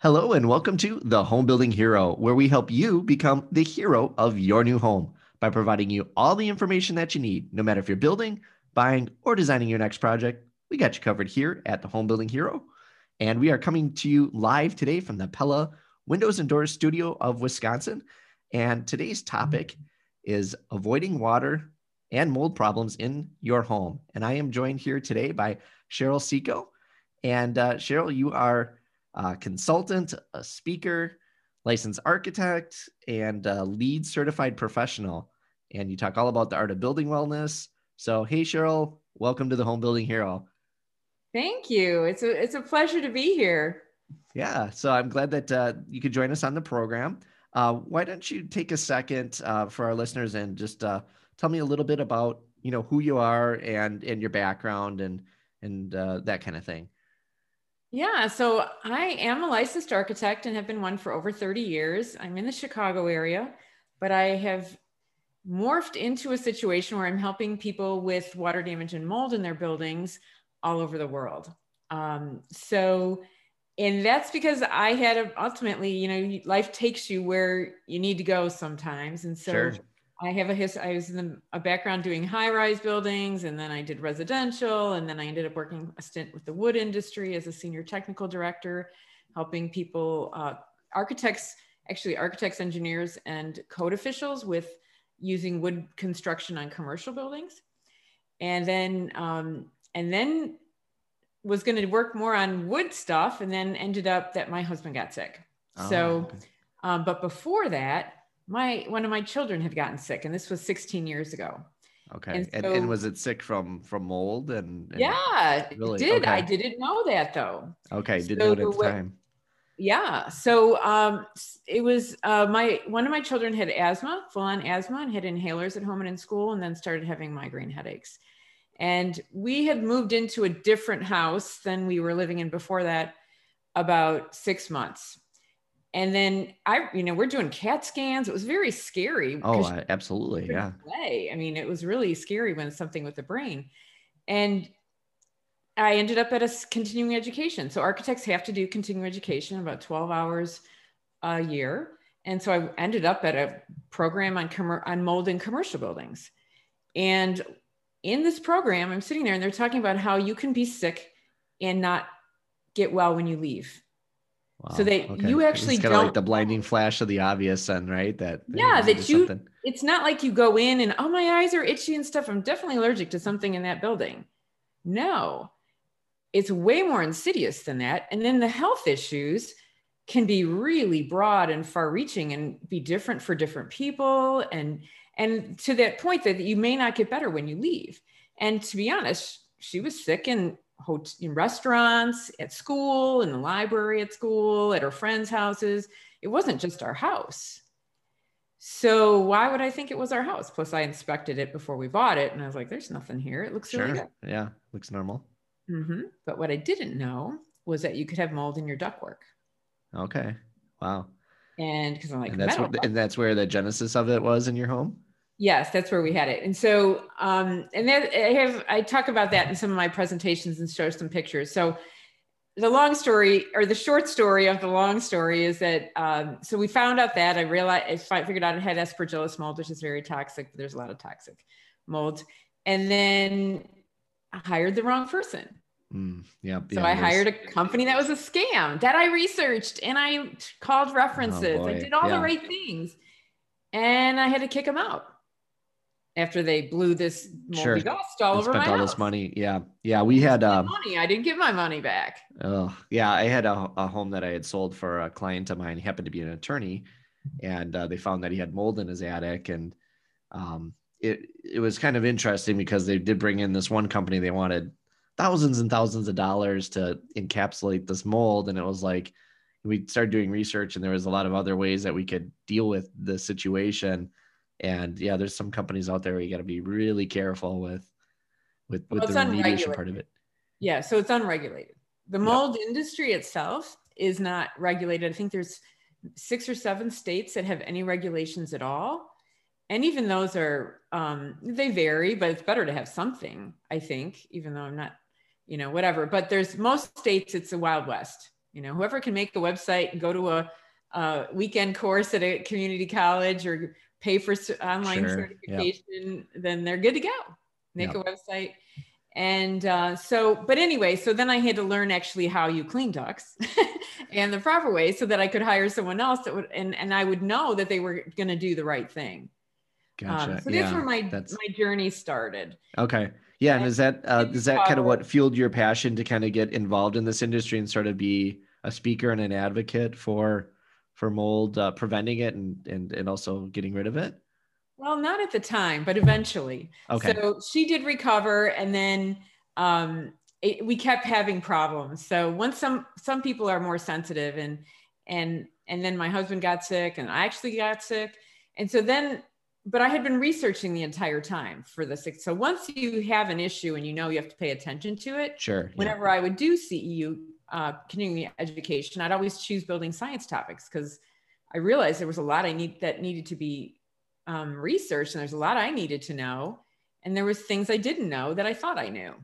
Hello and welcome to The Home Building Hero, where we help you become the hero of your new home by providing you all the information that you need. No matter if you're building, buying, or designing your next project, we got you covered here at The Home Building Hero. And we are coming to you live today from the Pella Windows and Doors studio of Wisconsin. And today's topic is avoiding water and mold problems in your home. And I am joined here today by Cheryl Ciecko. And Cheryl, you are a consultant, a speaker, licensed architect, and a LEED certified professional. And you talk all about the art of building wellness. So, hey, Cheryl, welcome to the Home Building Hero. Thank you. It's a pleasure to be here. Yeah. So I'm glad that you could join us on the program. Why don't you take a second for our listeners and just tell me a little bit about, you know, who you are and your background and that kind of thing. Yeah, so I am a licensed architect and have been one for over 30 years. I'm in the Chicago area, but I have morphed into a situation where I'm helping people with water damage and mold in their buildings all over the world. And that's because I had ultimately, you know, life takes you where you need to go sometimes. And so sure. I have a history. I was in a background doing high-rise buildings, and then I did residential, and then I ended up working a stint with the wood industry as a senior technical director, helping people, architects, engineers, and code officials with using wood construction on commercial buildings. And then was going to work more on wood stuff, and then ended up that my husband got sick. Oh. So, but before that, one of my children had gotten sick, and this was 16 years ago. Okay. And was it sick from mold? And yeah, really? It did. Okay. I didn't know that though. Okay. Didn't know it at the time. Yeah. So it was one of my children had asthma, full on asthma, and had inhalers at home and in school, and then started having migraine headaches. And we had moved into a different house than we were living in before that about 6 months. And then we're doing CAT scans. It was very scary. Oh, absolutely. Yeah. Away. I mean, it was really scary when it's something with the brain. And I ended up at a continuing education. So architects have to do continuing education about 12 hours a year. And so I ended up at a program on mold in commercial buildings. And in this program, I'm sitting there and they're talking about how you can be sick and not get well when you leave. Wow. So that okay. You actually it's kind don't of like the blinding flash of the obvious sun, right? It's not like you go in and, oh, my eyes are itchy and stuff. I'm definitely allergic to something in that building. No, it's way more insidious than that. And then the health issues can be really broad and far reaching and be different for different people. And to that point that you may not get better when you leave. And to be honest, she was sick in restaurants, at school, in the library at school, at her friends' houses. It wasn't just our house. So why would I think it was our house? Plus I inspected it before we bought it and I was like, there's nothing here. It looks really good. Yeah, looks normal. Mm-hmm. But what I didn't know was that you could have mold in your ductwork. Okay, wow. And because I'm like, that's where the genesis of it was in your home? Yes, that's where we had it. And so, I talk about that in some of my presentations and show some pictures. So the short story of the long story is that, so we found out that I figured out I had Aspergillus mold, which is very toxic, but there's a lot of toxic mold. And then I hired the wrong person. I hired a company that was a scam that I researched and I called references. I did all the right things and I had to kick them out. After they blew this moldy dust all over my house. All this money. Yeah. Yeah. We had money. I didn't get my money back. Oh yeah. I had a home that I had sold for a client of mine. He happened to be an attorney and they found that he had mold in his attic. And it was kind of interesting because they did bring in this one company. They wanted thousands and thousands of dollars to encapsulate this mold. And it was like, we started doing research and there was a lot of other ways that we could deal with the situation. And yeah, there's some companies out there where you got to be really careful with the remediation part of it. Yeah, so it's unregulated. The mold industry itself is not regulated. I think there's 6 or 7 states that have any regulations at all. And even those are, they vary, but it's better to have something, I think, even though I'm not, you know, whatever. But there's most states, it's the Wild West. You know, whoever can make a website and go to a weekend course at a community college or pay for online certification, then they're good to go. Make a website. And but anyway, so then I had to learn actually how you clean ducts and the proper way so that I could hire someone else that would, and I would know that they were going to do the right thing. Gotcha. So that's where my journey started. Okay. Yeah. And is that kind of what fueled your passion to kind of get involved in this industry and sort of be a speaker and an advocate for mold, preventing it and also getting rid of it? Well, not at the time, but eventually. Okay. So she did recover, and then we kept having problems. So once some people are more sensitive, and then my husband got sick, and I actually got sick, and so then, but I had been researching the entire time for the sick. So once you have an issue and you know you have to pay attention to it. Sure. Whenever I would do CEU, continuing education, I'd always choose building science topics because I realized there was a lot that needed to be research, and there's a lot I needed to know, and there was things I didn't know that I thought I knew.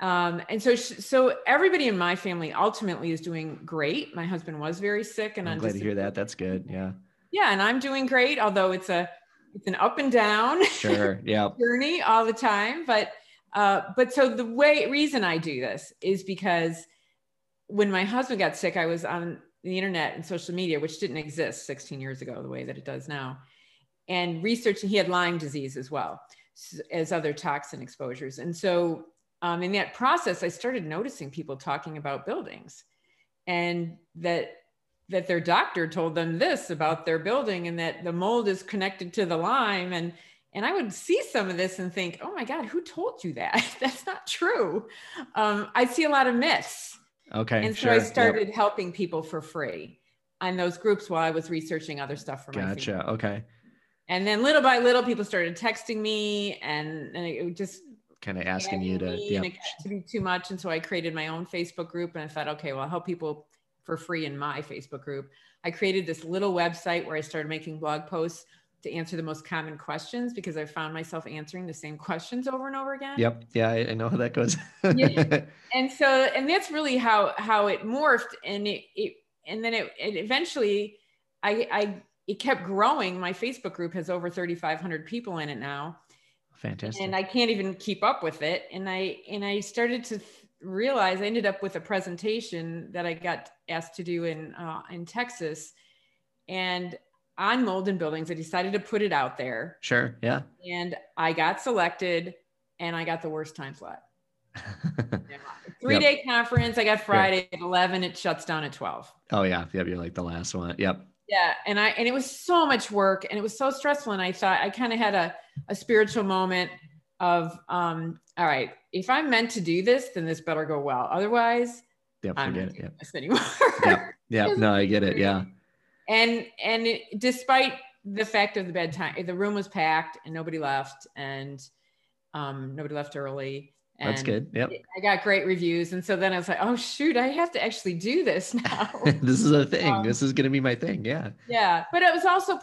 And so everybody in my family ultimately is doing great. My husband was very sick, and I'm glad to hear that. That's good. Yeah. Yeah, and I'm doing great, although it's an up and down journey all the time. But so the reason I do this is because when my husband got sick, I was on the internet and social media, which didn't exist 16 years ago the way that it does now. And researching, he had Lyme disease as well as other toxin exposures. And so in that process, I started noticing people talking about buildings and that their doctor told them this about their building and that the mold is connected to the Lyme. And I would see some of this and think, oh my God, who told you that? That's not true. I see a lot of myths. Okay. And so I started helping people for free on those groups while I was researching other stuff for my family. Gotcha. Okay. And then little by little, people started texting me and it just kind of asking you and it got to be too much. And so I created my own Facebook group, and I thought, okay, well, I'll help people for free in my Facebook group. I created this little website where I started making blog posts to answer the most common questions, because I found myself answering the same questions over and over again. Yep. Yeah, I know how that goes. Yeah. And so, and that's really how it morphed. And it eventually, it kept growing. My Facebook group has over 3,500 people in it now. Fantastic. And I can't even keep up with it. And I started to realize I ended up with a presentation that I got asked to do in Texas, and on mold in buildings. I decided to put it out there. Sure. Yeah. And I got selected, and I got the worst time slot. Three-day conference. I got Friday at 11. It shuts down at 12. Oh yeah. Yep. You're like the last one. Yep. Yeah. And it was so much work, and it was so stressful. And I thought I kind of had a spiritual moment of, all right, if I'm meant to do this, then this better go well. Otherwise, I'm not doing this anymore. Yeah. No, I get it. Yeah. And it, despite the fact of the bad time, the room was packed and nobody left, and nobody left early. And that's good. Yep. I got great reviews. And so then I was like, oh shoot, I have to actually do this now. This is a thing. This is going to be my thing. Yeah. Yeah. But it was also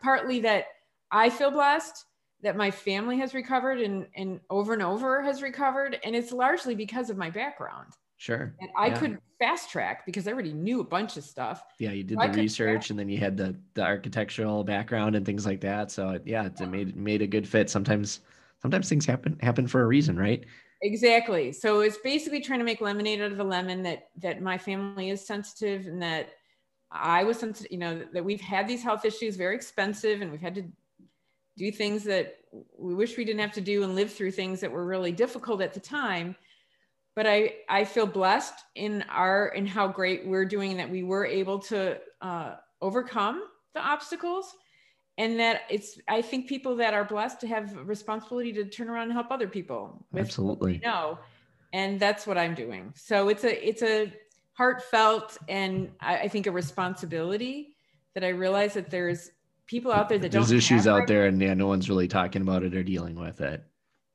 partly that I feel blessed that my family has recovered and over has recovered. And it's largely because of my background. Sure. And I could fast track because I already knew a bunch of stuff. Yeah. You did the research, and then you had the architectural background and things like that. So it made a good fit. Sometimes things happen for a reason, right? Exactly. So it's basically trying to make lemonade out of the lemon that my family is sensitive, and that I was sensitive, you know, that we've had these health issues, very expensive, and we've had to do things that we wish we didn't have to do and live through things that were really difficult at the time. But I feel blessed in how great we're doing, that we were able to overcome the obstacles. And that I think people that are blessed to have responsibility to turn around and help other people. Absolutely. And that's what I'm doing. So it's a heartfelt, and I think a responsibility that I realize that there's people out there there's issues out there, and no one's really talking about it or dealing with it.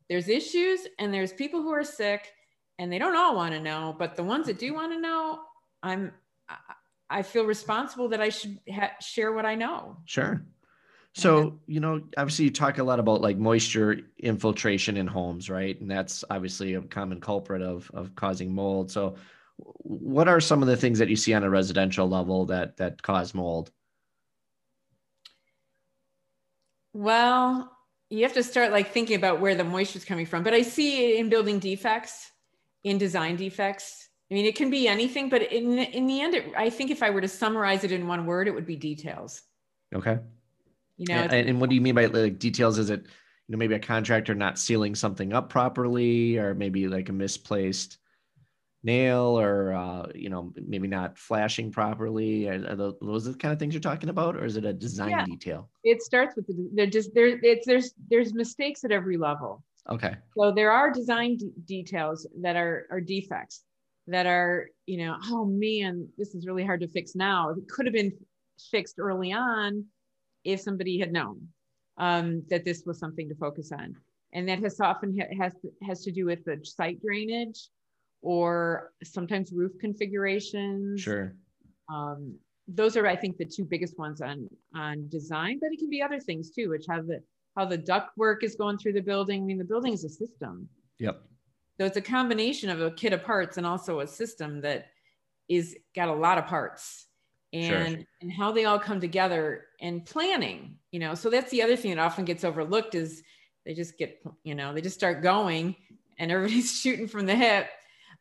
There's issues, and there's people who are sick, and they don't all want to know, but the ones that do want to know, I feel responsible that I should share what I know. Sure. So, you know, obviously you talk a lot about like moisture infiltration in homes, right? And that's obviously a common culprit of causing mold. So what are some of the things that you see on a residential level that, that cause mold? Well, you have to start like thinking about where the moisture is coming from, but I see it in building defects, in design defects. I mean, it can be anything, but in the end, I think if I were to summarize it in one word, it would be details. Okay. You know, and what do you mean by like details? Is it, you know, maybe a contractor not sealing something up properly, or maybe like a misplaced nail, or, you know, maybe not flashing properly? Are those the kind of things you're talking about, or is it a design detail? It starts with there's mistakes at every level. Okay. So there are design details that are defects that are, you know, oh man, this is really hard to fix now. It could have been fixed early on if somebody had known that this was something to focus on. And that has often has to do with the site drainage, or sometimes roof configurations. Sure. Those are, I think, the two biggest ones on design, but it can be other things too, which have how the ductwork is going through the building. I mean, the building is a system. Yep. So it's a combination of a kit of parts and also a system that is got a lot of parts, and, sure, and how they all come together, and planning, you know, so that's the other thing that often gets overlooked is they just get, you know, they just start going and everybody's shooting from the hip.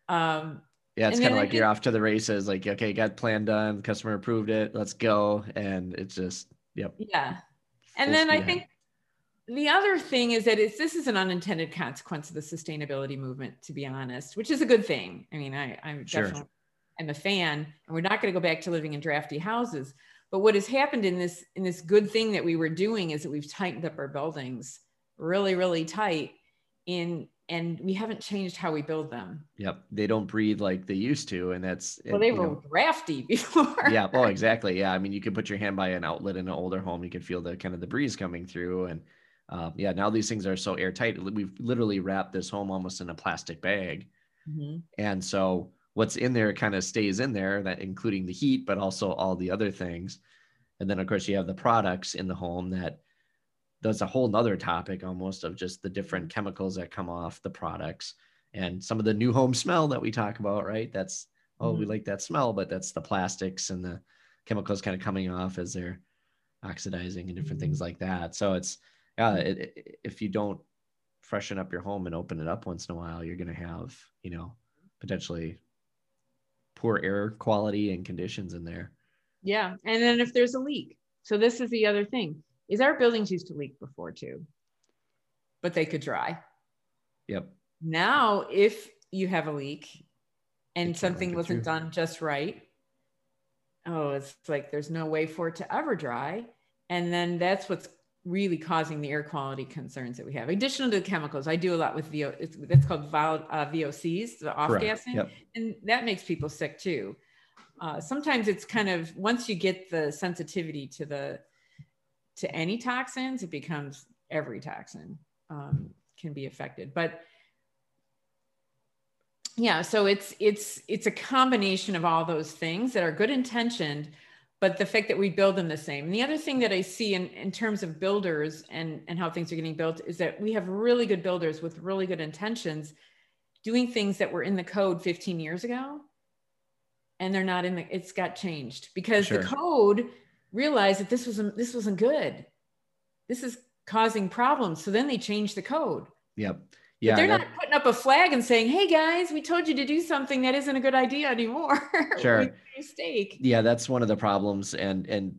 Yeah, it's kind of like you're off to the races, like, okay, got plan done, the customer approved it, let's go. And it's just, yep. Yeah. And then I think the other thing is that this is an unintended consequence of the sustainability movement, to be honest, which is a good thing. I mean, I'm definitely, I'm a fan, and we're not going to go back to living in drafty houses, but what has happened in this good thing that we were doing is that we've tightened up our buildings really, really tight and we haven't changed how we build them. Yep. They don't breathe like they used to. And that's, well, they were drafty before. Yeah. Well, exactly. Yeah. I mean, you could put your hand by an outlet in an older home. You could feel the kind of the breeze coming through. And yeah, now these things are so airtight. We've literally wrapped this home almost in a plastic bag. Mm-hmm. And so what's in there kind of stays in there, that including the heat, but also all the other things. And then of course you have the products in the home that, that's a whole nother topic almost, of just the different chemicals that come off the products and some of the new home smell that we talk about, right? That's, oh, mm-hmm, we like that smell, but that's the plastics and the chemicals kind of coming off as they're oxidizing and different, mm-hmm, things like that. So it's, if you don't freshen up your home and open it up once in a while, you're going to have, you know, potentially poor air quality and conditions in there. Yeah. And then if there's a leak, so this is the other thing, is our buildings used to leak before too, but they could dry. Yep. Now, if you have a leak and something wasn't done just right, oh, it's like, there's no way for it to ever dry. And then that's what's really causing the air quality concerns that we have. Additional to the chemicals, I do a lot with it's called VOCs, the off-gassing. Yep. And that makes people sick too. Sometimes it's kind of, once you get the sensitivity to to any toxins, it becomes every toxin can be affected. But yeah, so it's a combination of all those things that are good intentioned, but the fact that we build them the same. And the other thing that I see in terms of builders and how things are getting built is that we have really good builders with really good intentions doing things that were in the code 15 years ago. And they're not in the, it's got changed because the code realized that this wasn't good. This is causing problems. So then they changed the code. Yep. Yeah. But they're not putting up a flag and saying, "Hey guys, we told you to do something that isn't a good idea anymore." Sure. It's a mistake. Yeah, that's one of the problems. And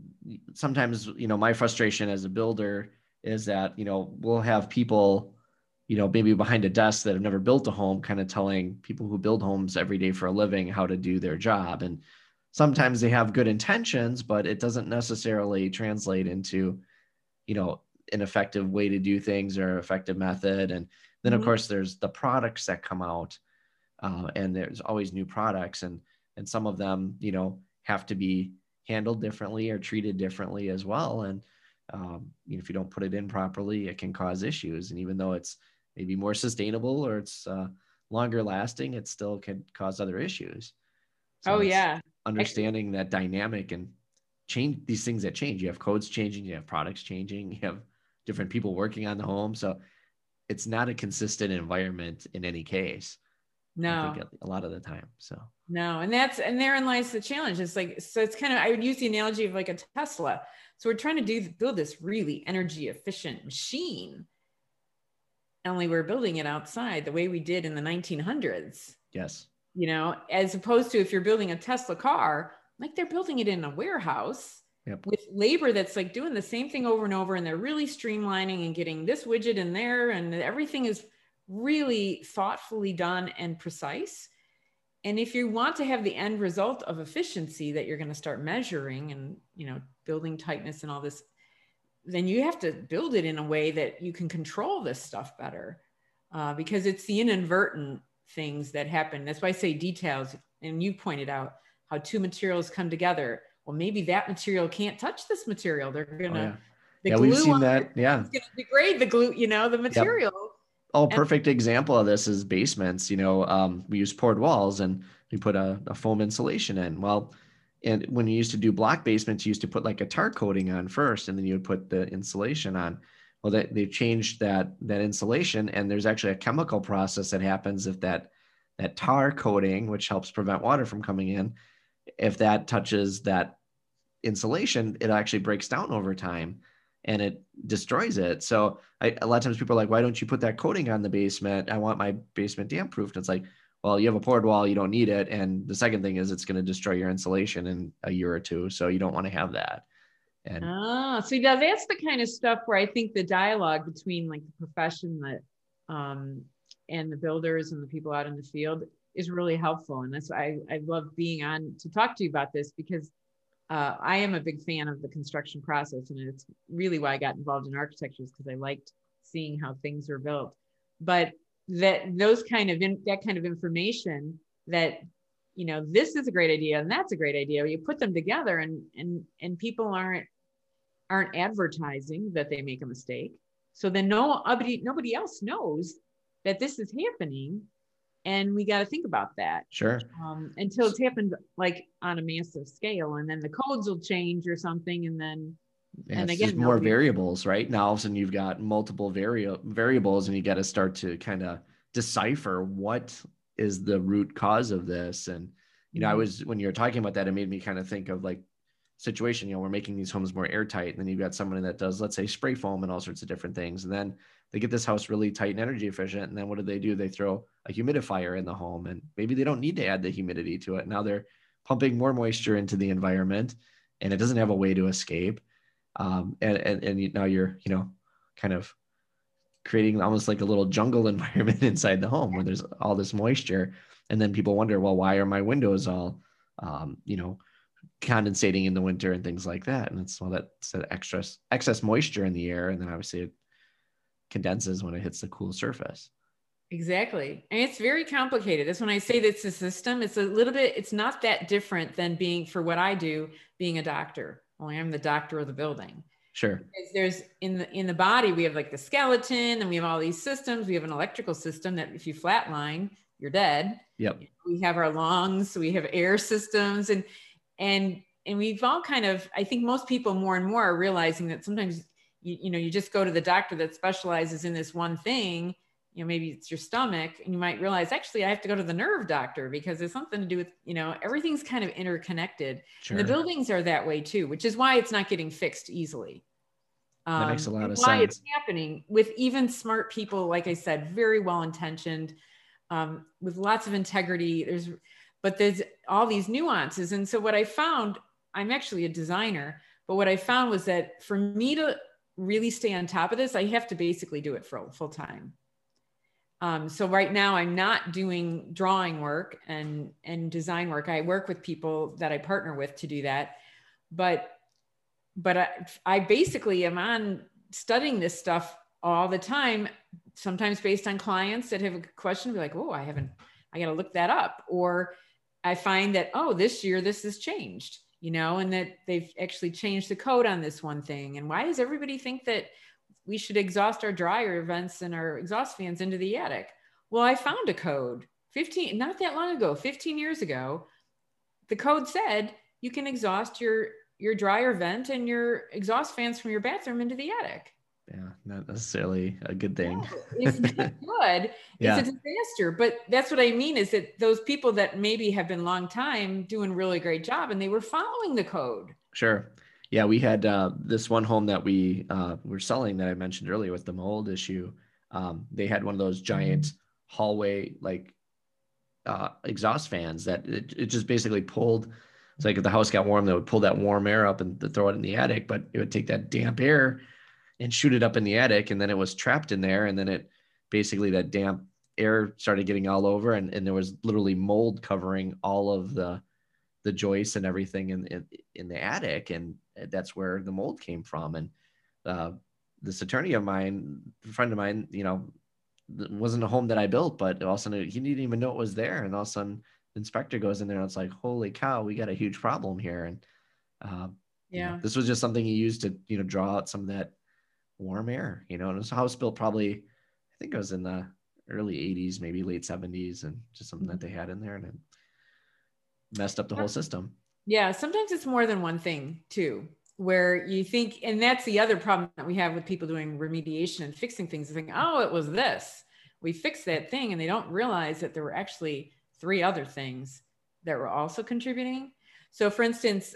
sometimes, you know, my frustration as a builder is that, you know, we'll have people, you know, maybe behind a desk that have never built a home, kind of telling people who build homes every day for a living how to do their job. And sometimes they have good intentions, but it doesn't necessarily translate into, you know, an effective way to do things or effective method. And then of course there's the products that come out and there's always new products and some of them, you know, have to be handled differently or treated differently as well. And you know, if you don't put it in properly, it can cause issues. And even though it's maybe more sustainable or it's longer lasting, it still can cause other issues. So oh yeah. Understanding that dynamic and change, these things that change. You have codes changing, you have products changing, you have different people working on the home. So it's not a consistent environment in any case. No. I think a lot of the time. So No, and therein lies the challenge. It's like, so it's kind of, I would use the analogy of like a Tesla. So we're trying to build this really energy efficient machine. Only we're building it outside the way we did in the 1900s. Yes. You know, as opposed to if you're building a Tesla car, like they're building it in a warehouse. Yep. With labor that's like doing the same thing over and over, and they're really streamlining and getting this widget in there, and everything is really thoughtfully done and precise. And if you want to have the end result of efficiency that you're going to start measuring and, you know, building tightness and all this, then you have to build it in a way that you can control this stuff better, because it's the inadvertent things that happen. That's why I say details. And you pointed out how two materials come together. Well, maybe that material can't touch this material. They're going to, the glue, we've seen that. Yeah. It's going to degrade the glue, you know, the material. Yep. Oh, perfect example of this is basements. You know, we use poured walls and we put a foam insulation in. Well, and when you used to do block basements, you used to put like a tar coating on first, and then you would put the insulation on. Well, they've changed that insulation, and there's actually a chemical process that happens if that tar coating, which helps prevent water from coming in, if that touches that insulation, it actually breaks down over time and it destroys it. So a lot of times people are like, why don't you put that coating on the basement? I want my basement damp proofed. It's like, well, you have a poured wall, you don't need it. And the second thing is it's going to destroy your insulation in a year or two. So you don't want to have that. And see, now that's the kind of stuff where I think the dialogue between like the profession that, and the builders and the people out in the field is really helpful. And that's why I love being on to talk to you about this, because I am a big fan of the construction process, and it's really why I got involved in architecture, is because I liked seeing how things were built. But that kind of information that, you know, this is a great idea and that's a great idea, you put them together, and people aren't advertising that they make a mistake. So then nobody else knows that this is happening. And we got to think about that. Sure. Until it's happened like on a massive scale, and then the codes will change or something. And then, and again, more variables, right? Now all of a sudden you've got multiple variables, and you got to start to kind of decipher what is the root cause of this. And, you know, when you were talking about that, it made me kind of think of like situation, you know, we're making these homes more airtight, and then you've got someone that does, let's say, spray foam and all sorts of different things. And then they get this house really tight and energy efficient. And then what do? They throw a humidifier in the home, and maybe they don't need to add the humidity to it. Now they're pumping more moisture into the environment, and it doesn't have a way to escape. And now you're, you know, kind of creating almost like a little jungle environment inside the home where there's all this moisture. And then people wonder, well, why are my windows all, you know, condensating in the winter and things like that? And it's all that excess moisture in the air. And then obviously it condenses when it hits the cool surface. Exactly. And it's very complicated. That's when I say that's a system. It's a little bit, it's not that different than being, for what I do, being a doctor. Only I'm the doctor of the building. Sure. Because there's in the body, we have like the skeleton, and we have all these systems. We have an electrical system that if you flatline, you're dead. Yep. We have our lungs, we have air systems, and we've all kind of, I think most people more and more are realizing that sometimes you know, you just go to the doctor that specializes in this one thing, you know, maybe it's your stomach, and you might realize, actually, I have to go to the nerve doctor because there's something to do with, you know, everything's kind of interconnected. Sure. And the buildings are that way too, which is why it's not getting fixed easily. That makes a lot of sense. Why it's happening with even smart people, like I said, very well-intentioned, with lots of integrity, but there's all these nuances. And so what I found, I'm actually a designer, but what I found was that for me to really stay on top of this, I have to basically do it full time. So right now I'm not doing drawing work and design work. I work with people that I partner with to do that. But I basically am on studying this stuff all the time, sometimes based on clients that have a question, be like, oh, I got to look that up. Or I find that, oh, this year, this has changed, you know, and that they've actually changed the code on this one thing. And why does everybody think that we should exhaust our dryer vents and our exhaust fans into the attic? Well, I found a code not that long ago, 15 years ago, the code said you can exhaust your dryer vent and your exhaust fans from your bathroom into the attic. Yeah, not necessarily a good thing. No, it's not good. Yeah. It's a disaster. But that's what I mean, is that those people that maybe have been long time doing really great job and they were following the code. Sure. Yeah, we had this one home that we were selling that I mentioned earlier with the mold issue. They had one of those giant hallway like exhaust fans that it just basically pulled. It's like if the house got warm, they would pull that warm air up and throw it in the attic, but it would take that damp air and shoot it up in the attic. And then it was trapped in there. And then it basically that damp air started getting all over. And there was literally mold covering all of the joists and everything in the attic. And that's where the mold came from. And this attorney of mine, a friend of mine, you know, wasn't a home that I built, but all of a sudden he didn't even know it was there. And all of a sudden the inspector goes in there and it's like, holy cow, we got a huge problem here. And yeah, you know, this was just something he used to, you know, draw out some of that warm air, you know. And it was a house built probably, I think it was in the early 80s, maybe late 70s, and just something that they had in there, and it messed up the whole system. Yeah, sometimes it's more than one thing too, where you think, and that's the other problem that we have with people doing remediation and fixing things, is think, oh, it was this, we fixed that thing, and they don't realize that there were actually three other things that were also contributing. So for instance,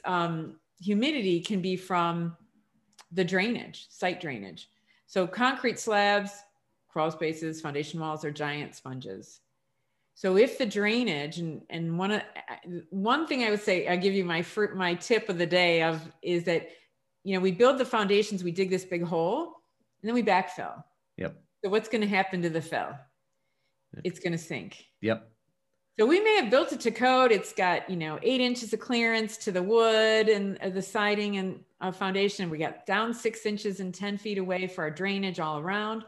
humidity can be from the drainage, site drainage. So concrete slabs, crawl spaces, foundation walls are giant sponges. So if the drainage, and one thing I would say, I'll give you my tip of the day of, is that, you know, we build the foundations, we dig this big hole, and then we backfill. Yep. So what's going to happen to the fill? It's going to sink. Yep. So we may have built it to code. It's got, you know, 8 inches of clearance to the wood and the siding and foundation. We got down 6 inches and 10 feet away for our drainage all around.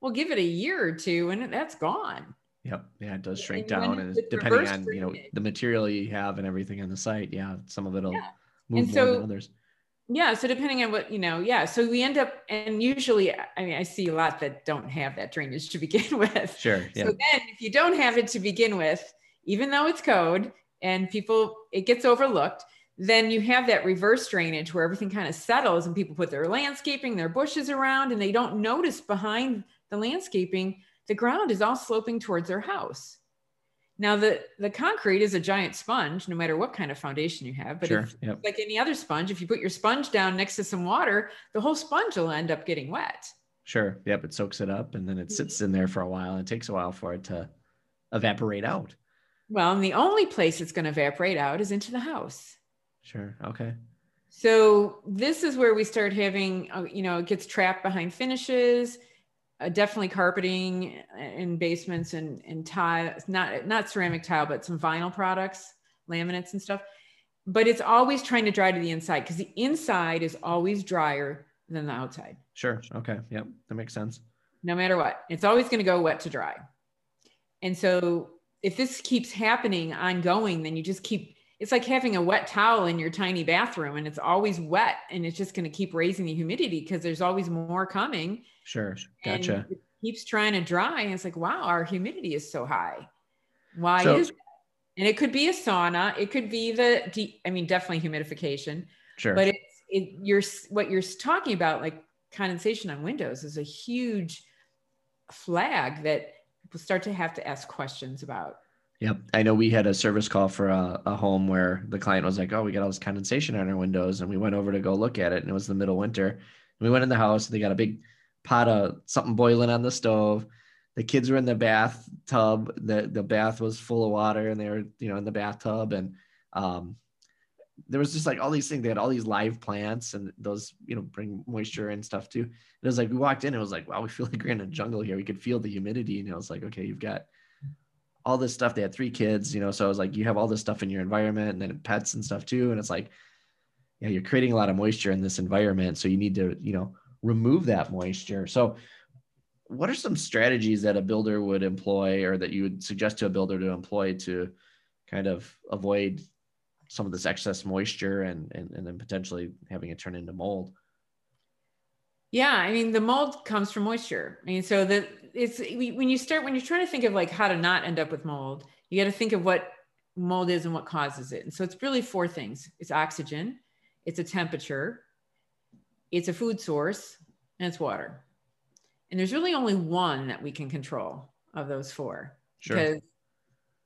We'll give it a year or two and that's gone. Yep. Yeah, it does shrink down, and depending on, you know, the material you have and everything on the site. Yeah, some of it'll move more than others. Yeah. So depending on what, you know, yeah. So we end up, and usually, I mean, I see a lot that don't have that drainage to begin with. Sure. Yeah. So then if you don't have it to begin with, even though it's code and people, it gets overlooked, then you have that reverse drainage where everything kind of settles and people put their landscaping, their bushes around, and they don't notice behind the landscaping, the ground is all sloping towards their house. Now the concrete is a giant sponge, no matter what kind of foundation you have, but it's like any other sponge, if you put your sponge down next to some water, the whole sponge will end up getting wet. Sure. Yep. It soaks it up and then it sits in there for a while, and it takes a while for it to evaporate out. Well, and the only place it's going to evaporate out is into the house. Sure. Okay. So this is where we start having, you know, it gets trapped behind finishes, definitely carpeting in basements and tile, not ceramic tile, but some vinyl products, laminates and stuff. But it's always trying to dry to the inside, because the inside is always drier than the outside. Sure. Okay. Yep. That makes sense. No matter what, it's always going to go wet to dry. And so if this keeps happening ongoing, then you just keep, it's like having a wet towel in your tiny bathroom and it's always wet, and it's just going to keep raising the humidity because there's always more coming. Sure. Gotcha. And it keeps trying to dry. And it's like, wow, our humidity is so high. Why is that? And it could be a sauna. It could be definitely humidification. Sure. But what you're talking about, like condensation on windows, is a huge flag that people start to have to ask questions about. Yep. I know we had a service call for a home where the client was like, oh, we got all this condensation on our windows. And we went over to go look at it, and it was the middle winter. And we went in the house and they got a big pot of something boiling on the stove. The kids were in the bathtub. The bath was full of water, and they were, you know, in the bathtub. And there was just like all these things. They had all these live plants, and those, you know, bring moisture and stuff too. It was like, we walked in, it was like, wow, we feel like we're in a jungle here. We could feel the humidity. And I was like, okay, you've got all this stuff. They had 3 kids, you know, so I was like, you have all this stuff in your environment, and then pets and stuff too. And it's like, yeah, you're creating a lot of moisture in this environment. So you need to, you know, remove that moisture. So what are some strategies that a builder would employ, or that you would suggest to a builder to employ, to kind of avoid some of this excess moisture and then potentially having it turn into mold? Yeah. I mean, the mold comes from moisture. I mean, so when you're trying to think of like how to not end up with mold, you got to think of what mold is and what causes it. And so it's really 4 things. It's oxygen, it's a temperature, it's a food source, and it's water. And there's really only one that we can control of those four. Sure. Because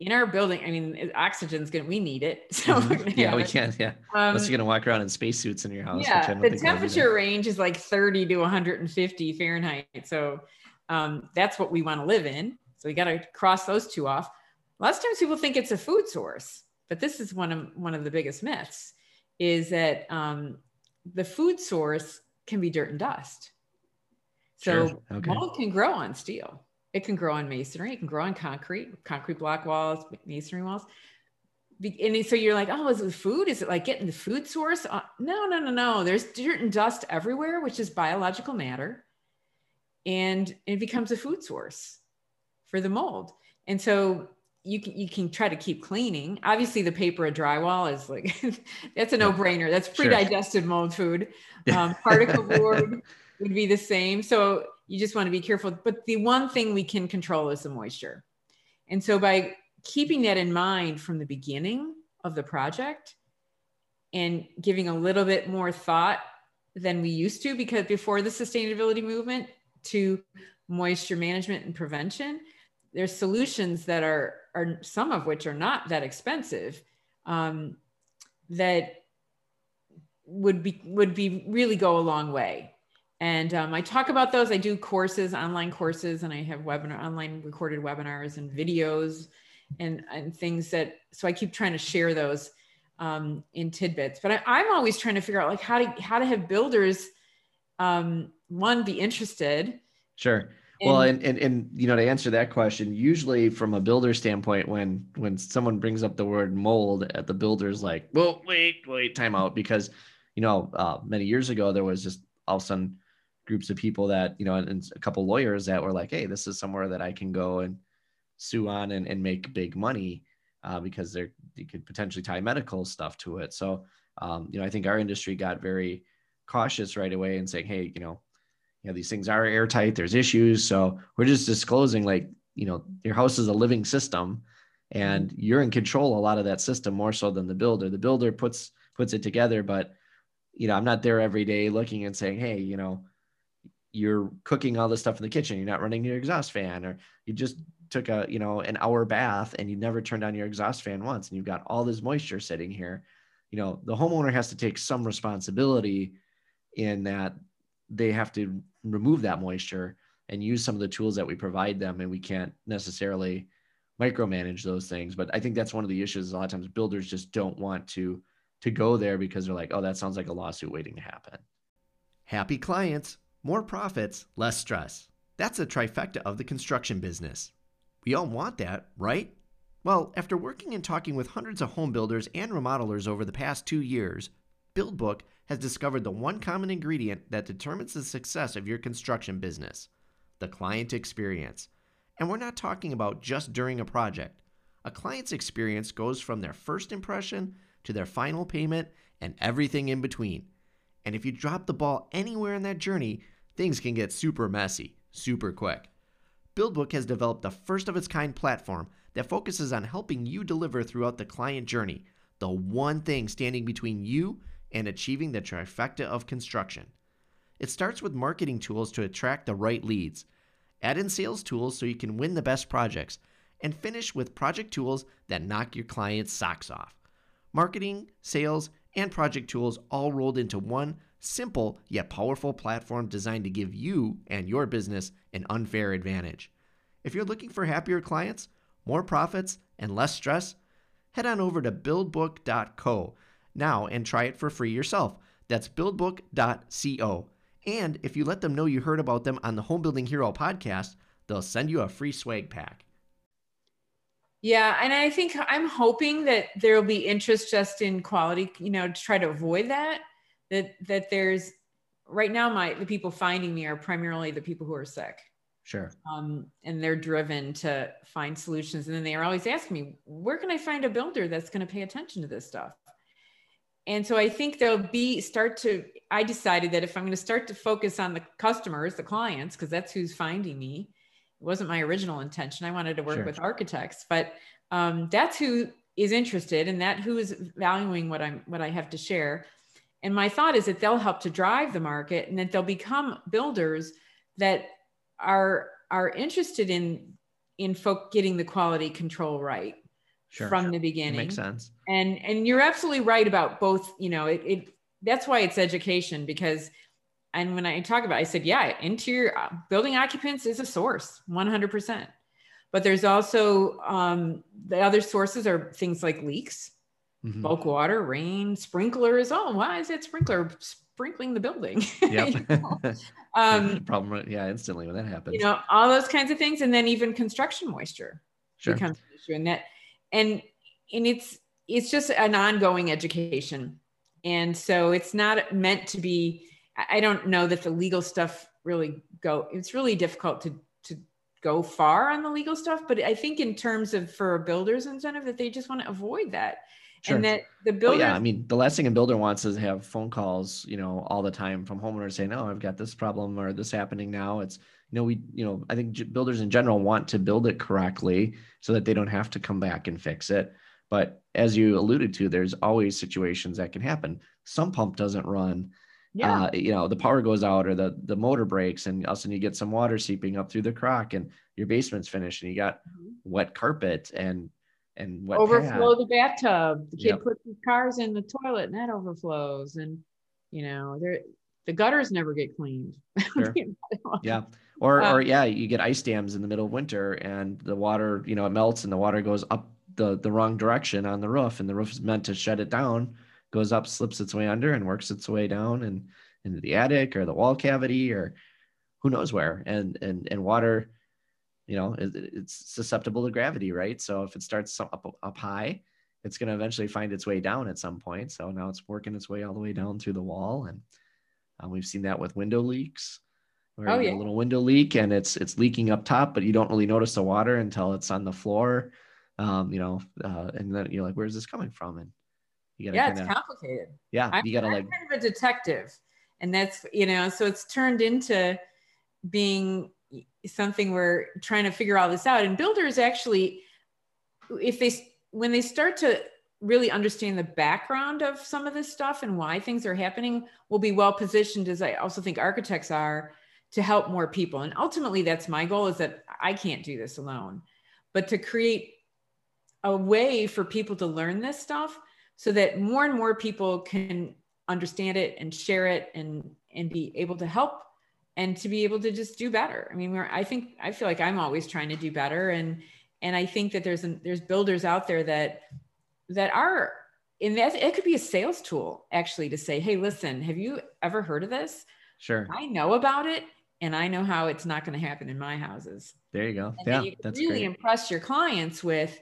in our building, I mean, oxygen's gonna, we need it. So yeah, we can. Yeah. Unless you're gonna walk around in spacesuits in your house. Yeah, which I don't think temperature range is like 30 to 150 Fahrenheit. So that's what we want to live in. So we got to cross those two off. Lots of times people think it's a food source, but this is one of the biggest myths, is that the food source can be dirt and dust. So sure. Okay. Mold can grow on steel. It can grow on masonry. It can grow on concrete block walls, masonry walls. And so you're like, oh, is it food? Is it like getting the food source? No. There's dirt and dust everywhere, which is biological matter. And it becomes a food source for the mold. And so you can try to keep cleaning. Obviously the paper of drywall is like, that's a no-brainer. That's pre-digested mold food. Particle board would be the same. So you just want to be careful. But the one thing we can control is the moisture. And so by keeping that in mind from the beginning of the project and giving a little bit more thought than we used to, because before the sustainability movement to moisture management and prevention, there's solutions that are some of which are not that expensive, that would be really go a long way. And I talk about those. I do courses, online courses, and I have online recorded webinars and videos and things that, so I keep trying to share those in tidbits. But I'm always trying to figure out like how to have builders, one, be interested. Sure. Well, and you know, to answer that question, usually from a builder standpoint, when someone brings up the word mold, at the builder's like, well, wait, time out. Because, you know, many years ago, there was just all of a sudden groups of people that, you know, and a couple lawyers that were like, hey, this is somewhere that I can go and sue on and make big money, because they could potentially tie medical stuff to it. So, you know, I think our industry got very cautious right away and saying, hey, you know, these things are airtight, there's issues. So we're just disclosing, like, you know, your house is a living system and you're in control a lot of that system, more so than the builder. The builder puts it together, but, you know, I'm not there every day looking and saying, hey, you know, you're cooking all this stuff in the kitchen, you're not running your exhaust fan, or you just took a, you know, an hour bath and you never turned on your exhaust fan once, and you've got all this moisture sitting here. You know, the homeowner has to take some responsibility in that they have to remove that moisture and use some of the tools that we provide them. And we can't necessarily micromanage those things. But I think that's one of the issues. A lot of times builders just don't want to go there because they're like, oh, that sounds like a lawsuit waiting to happen. Happy clients, more profits, less stress. That's a trifecta of the construction business. We all want that, right? Well, after working and talking with hundreds of home builders and remodelers over the past 2 years, BuildBook has discovered the one common ingredient that determines the success of your construction business: the client experience. And we're not talking about just during a project. A client's experience goes from their first impression to their final payment and everything in between. And if you drop the ball anywhere in that journey, things can get super messy, super quick. BuildBook has developed the first of its kind platform that focuses on helping you deliver throughout the client journey, the one thing standing between you and achieving the trifecta of construction. It starts with marketing tools to attract the right leads, add in sales tools so you can win the best projects, and finish with project tools that knock your client's socks off. Marketing, sales, and project tools all rolled into one simple yet powerful platform designed to give you and your business an unfair advantage. If you're looking for happier clients, more profits, and less stress, head on over to buildbook.co now and try it for free yourself. That's buildbook.co. And if you let them know you heard about them on the Home Building Hero podcast, they'll send you a free swag pack. Yeah, and I think I'm hoping that there will be interest just in quality, you know, to try to avoid that there's, right now the people finding me are primarily the people who are sick. Sure. And they're driven to find solutions. And then they are always asking me, where can I find a builder that's going to pay attention to this stuff? And so I think I decided that if I'm going to start to focus on the customers, the clients, because that's who's finding me. It wasn't my original intention. I wanted to work with architects, but that's who is interested and who is valuing what I have to share. And my thought is that they'll help to drive the market, and that they'll become builders that are interested in folk getting the quality control right from the beginning. Makes sense. And you're absolutely right about both. You know, that's why it's education, because, and when I talk about it, I said, yeah, interior building occupants is a source, 100%. But there's also the other sources are things like leaks, bulk water, rain, sprinklers. Oh, why is that sprinkler sprinkling the building? Yep. Problem, yeah, instantly when that happens. You know, all those kinds of things, and then even construction moisture becomes an issue, and that, and it's just an ongoing education, and so it's not meant to be. I don't know that the legal stuff really go. It's really difficult to go far on the legal stuff, but I think in terms of for a builder's incentive that they just want to avoid that. Sure. And that the builder, I mean, the last thing a builder wants is have phone calls, you know, all the time from homeowners saying, oh, I've got this problem or this happening now. It's, you know, I think builders in general want to build it correctly so that they don't have to come back and fix it. But as you alluded to, there's always situations that can happen. Some pump doesn't run, you know, the power goes out or the motor breaks, and all of a sudden you get some water seeping up through the crock and your basement's finished and you got wet carpet and wet overflow pad. The bathtub. The kid puts his cars in the toilet and that overflows, and you know, the gutters never get cleaned. Or you get ice dams in the middle of winter and the water, you know, it melts and the water goes up the wrong direction on the roof, and the roof is meant to shut it down, goes up, slips its way under and works its way down and into the attic or the wall cavity or who knows where. And water, you know, it's susceptible to gravity, right? So if it starts up high, it's going to eventually find its way down at some point. So now it's working its way all the way down through the wall. And we've seen that with window leaks, where you get a little window leak and it's leaking up top, but you don't really notice the water until it's on the floor. And then you're like, where's this coming from? And you gotta it's complicated. Yeah. I'm like kind of a detective, and that's, you know, so it's turned into being something we're trying to figure all this out. And builders actually, when they start to really understand the background of some of this stuff and why things are happening, will be well positioned, as I also think architects are, to help more people. And ultimately that's my goal, is that I can't do this alone, but to create a way for people to learn this stuff so that more and more people can understand it and share it and be able to help and to be able to just do better. I mean, I feel like I'm always trying to do better. And I think that there's builders out there that are in that. It could be a sales tool actually to say, hey, listen, have you ever heard of this? Sure. I know about it, and I know how it's not going to happen in my houses. There you go. And yeah, you that's really great. Impress your clients with,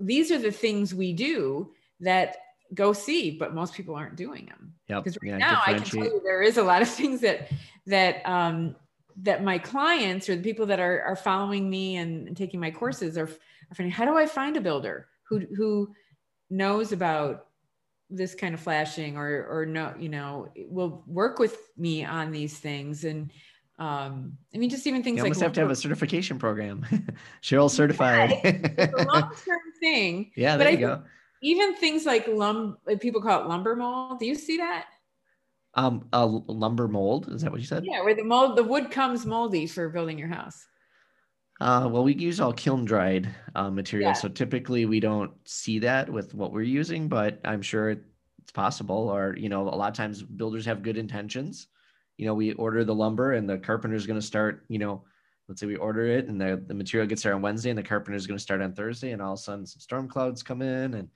these are the things we do that go see, but most people aren't doing them. Because now I can tell you there is a lot of things that my clients or the people that are following me and taking my courses are finding. How do I find a builder who knows about this kind of flashing or no, you know, will work with me on these things? And I mean, just even things like, you almost have to have a certification program. Cheryl certified. It's a long-term thing. Yeah, there you go. Even things like people call it lumber mold. Do you see that? A lumber mold, is that what you said? Yeah, where the wood comes moldy for building your house. Well, we use all kiln dried material. Yeah. So typically we don't see that with what we're using, but I'm sure it's possible. Or, you know, a lot of times builders have good intentions. You know, we order the lumber and the carpenter's going to start, you know, let's say we order it and the material gets there on Wednesday and the carpenter's going to start on Thursday, and all of a sudden some storm clouds come in and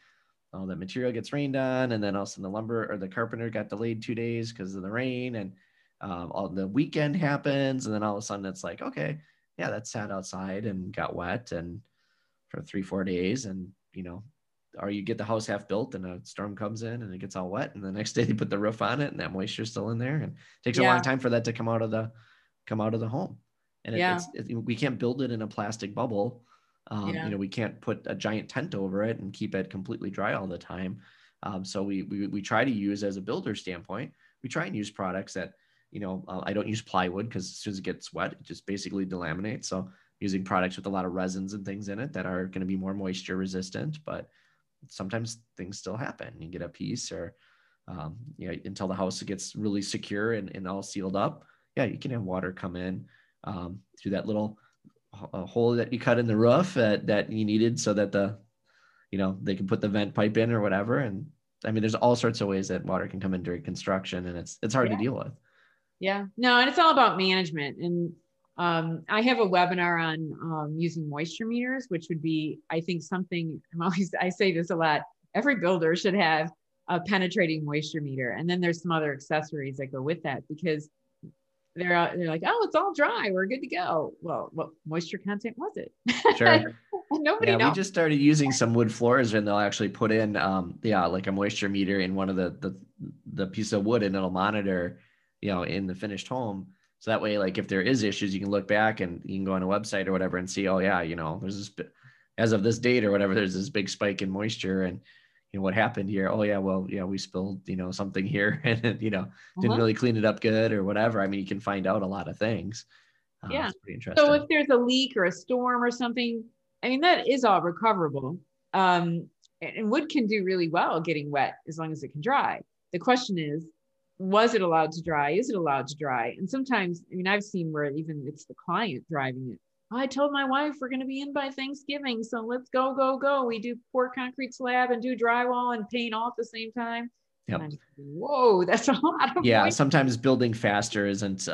all that material gets rained on. And then all of a sudden the lumber or the carpenter got delayed 2 days because of the rain, and all the weekend happens. And then all of a sudden it's like, okay, yeah, that sat outside and got wet and for 3-4 days. And, you know, or you get the house half built and a storm comes in and it gets all wet, and the next day they put the roof on it and that moisture's still in there, and it takes a long time for that to come out of the home. And we can't build it in a plastic bubble. You know, we can't put a giant tent over it and keep it completely dry all the time. So we try to use, as a builder standpoint, we try and use products that, you know, I don't use plywood because as soon as it gets wet, it just basically delaminates. So using products with a lot of resins and things in it that are going to be more moisture resistant, but sometimes things still happen. You get a piece or you know, until the house gets really secure and all sealed up. Yeah, you can have water come in through that little hole that you cut in the roof that you needed so that the, you know, they can put the vent pipe in or whatever. And I mean, there's all sorts of ways that water can come in during construction, and it's hard to deal with. Yeah, no, and it's all about management. And I have a webinar on using moisture meters, which would be, I think, something I say this a lot. Every builder should have a penetrating moisture meter. And then there's some other accessories that go with that, because they're like, oh, it's all dry, we're good to go. Well, what moisture content was it? Sure. Nobody knows. We just started using some wood floors, and they'll actually put in, like a moisture meter in one of the piece of wood, and it'll monitor, you know, in the finished home. So that way, like, if there is issues, you can look back and you can go on a website or whatever and see, oh yeah, you know, there's this, as of this date or whatever, there's this big spike in moisture, and you know, what happened here? Oh yeah, well, yeah, we spilled, you know, something here, and, you know, didn't really clean it up good or whatever. I mean, you can find out a lot of things. Yeah. It's pretty interesting. So if there's a leak or a storm or something, I mean, that is all recoverable. And wood can do really well getting wet as long as it can dry. The question is, was it allowed to dry? Is it allowed to dry? And sometimes, I mean, I've seen where even it's the client driving it. Oh, I told my wife we're going to be in by Thanksgiving, so let's go, go, go. We do pour concrete slab and do drywall and paint all at the same time. Yep. And whoa, that's a lot of noise. Sometimes building faster isn't,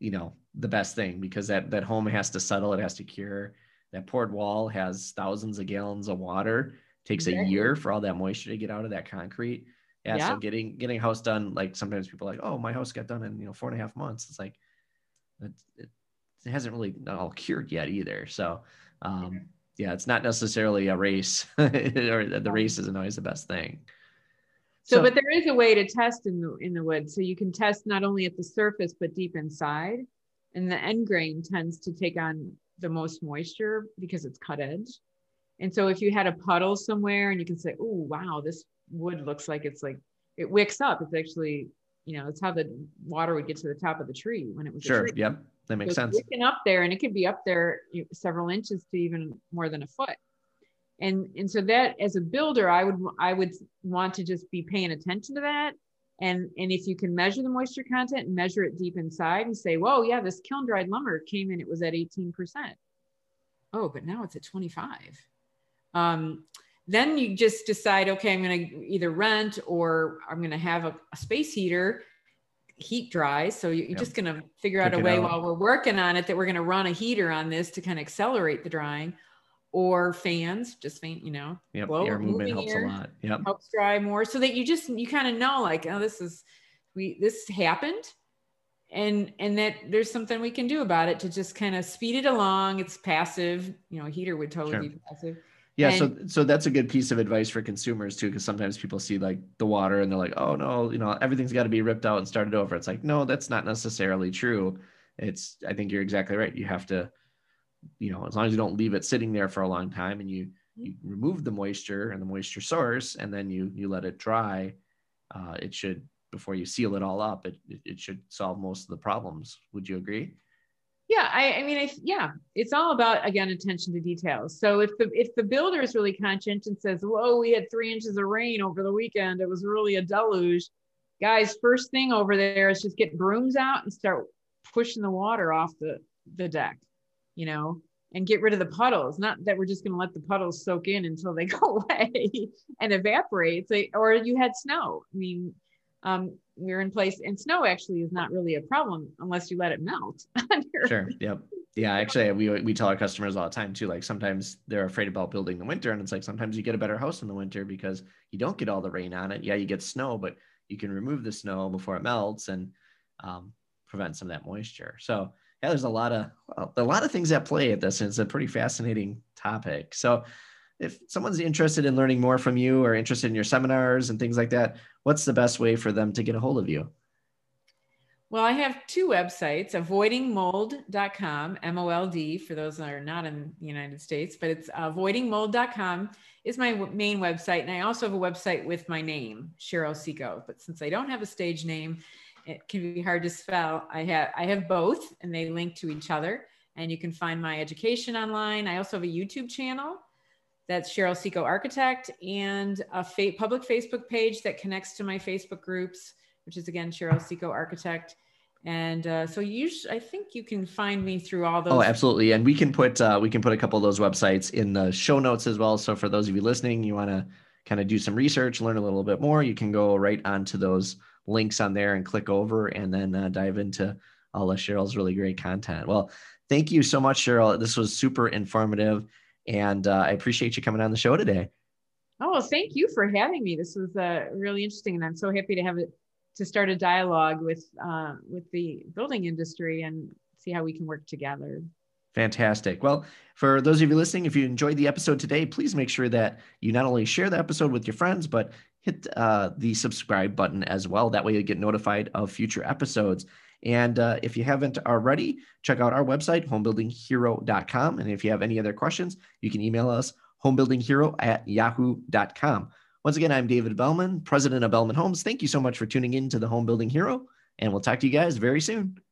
you know, the best thing, because that home has to settle. It has to cure. That poured wall has thousands of gallons of water. It takes a year for all that moisture to get out of that concrete. Yeah. So getting a house done, like, sometimes people are like, oh, my house got done in, you know, 4.5 months. It's like, it hasn't really all cured yet either. So yeah, it's not necessarily a race, or the race isn't always the best thing. So, but there is a way to test in the wood. So you can test not only at the surface, but deep inside. And the end grain tends to take on the most moisture because it's cut edge. And so if you had a puddle somewhere and you can say, oh, wow, this wood looks like it's like it wicks up. It's actually, you know, it's how the water would get to the top of the tree when it was a tree. Yep. That makes sense. It's wicking up there, and it could be up there several inches to even more than a foot. And so that, as a builder, I would want to just be paying attention to that. And if you can measure the moisture content, measure it deep inside and say, whoa, yeah, this kiln dried lumber came in, it was at 18%. Oh, but now it's at 25. Then you just decide, okay, I'm going to either rent, or I'm going to have a space heater, heat dry. So you're just going to figure out a way while we're working on it that we're going to run a heater on this to kind of accelerate the drying, or fans, just you know, air movement helps a lot. Helps dry more, so that you kind of know, like, oh, this happened. And that there's something we can do about it to just kind of speed it along. It's passive, you know, a heater would totally be passive. Yeah. So that's a good piece of advice for consumers too, because sometimes people see, like, the water and they're like, oh no, you know, everything's got to be ripped out and started over. It's like, no, that's not necessarily true. I think you're exactly right. You have to, you know, as long as you don't leave it sitting there for a long time, and you remove the moisture and the moisture source, and then you let it dry, it should, before you seal it all up, it should solve most of the problems. Would you agree? Yeah, I mean, it's all about, again, attention to details. So if the builder is really conscientious and says, whoa, we had 3 inches of rain over the weekend, it was really a deluge. Guys, first thing over there is just get brooms out and start pushing the water off the deck, you know, and get rid of the puddles. Not that we're just going to let the puddles soak in until they go away and evaporate. So, or you had snow. I mean, we're in place, and snow actually is not really a problem unless you let it melt. Sure. Yep. Yeah. Actually, we tell our customers all the time too, like, sometimes they're afraid about building in the winter, and it's like, sometimes you get a better house in the winter because you don't get all the rain on it. Yeah. You get snow, but you can remove the snow before it melts and prevent some of that moisture. So yeah, there's a lot of things at play at this, and it's a pretty fascinating topic. So if someone's interested in learning more from you, or interested in your seminars and things like that, what's the best way for them to get a hold of you? Well, I have two websites, avoidingmold.com, M-O-L-D, for those that are not in the United States, but it's avoidingmold.com is my main website. And I also have a website with my name, Cheryl Ciecko, but since I don't have a stage name, it can be hard to spell. I have both, and they link to each other, and you can find my education online. I also have a YouTube channel. That's Cheryl Ciecko Architect, and a public Facebook page that connects to my Facebook groups, which is again, Cheryl Ciecko Architect. And so I think you can find me through all those. Oh, absolutely. And we can put a couple of those websites in the show notes as well. So for those of you listening, you want to kind of do some research, learn a little bit more, you can go right onto those links on there and click over and then dive into all of Cheryl's really great content. Well, thank you so much, Cheryl. This was super informative, and I appreciate you coming on the show today. Oh, well, thank you for having me. This was really interesting, and I'm so happy to have it, to start a dialogue with the building industry and see how we can work together. Fantastic. Well, for those of you listening, if you enjoyed the episode today, please make sure that you not only share the episode with your friends, but hit the subscribe button as well. That way you get notified of future episodes. And if you haven't already, check out our website, homebuildinghero.com. And if you have any other questions, you can email us, homebuildinghero@yahoo.com. Once again, I'm David Bellman, president of Bellman Homes. Thank you so much for tuning in to the Home Building Hero, and we'll talk to you guys very soon.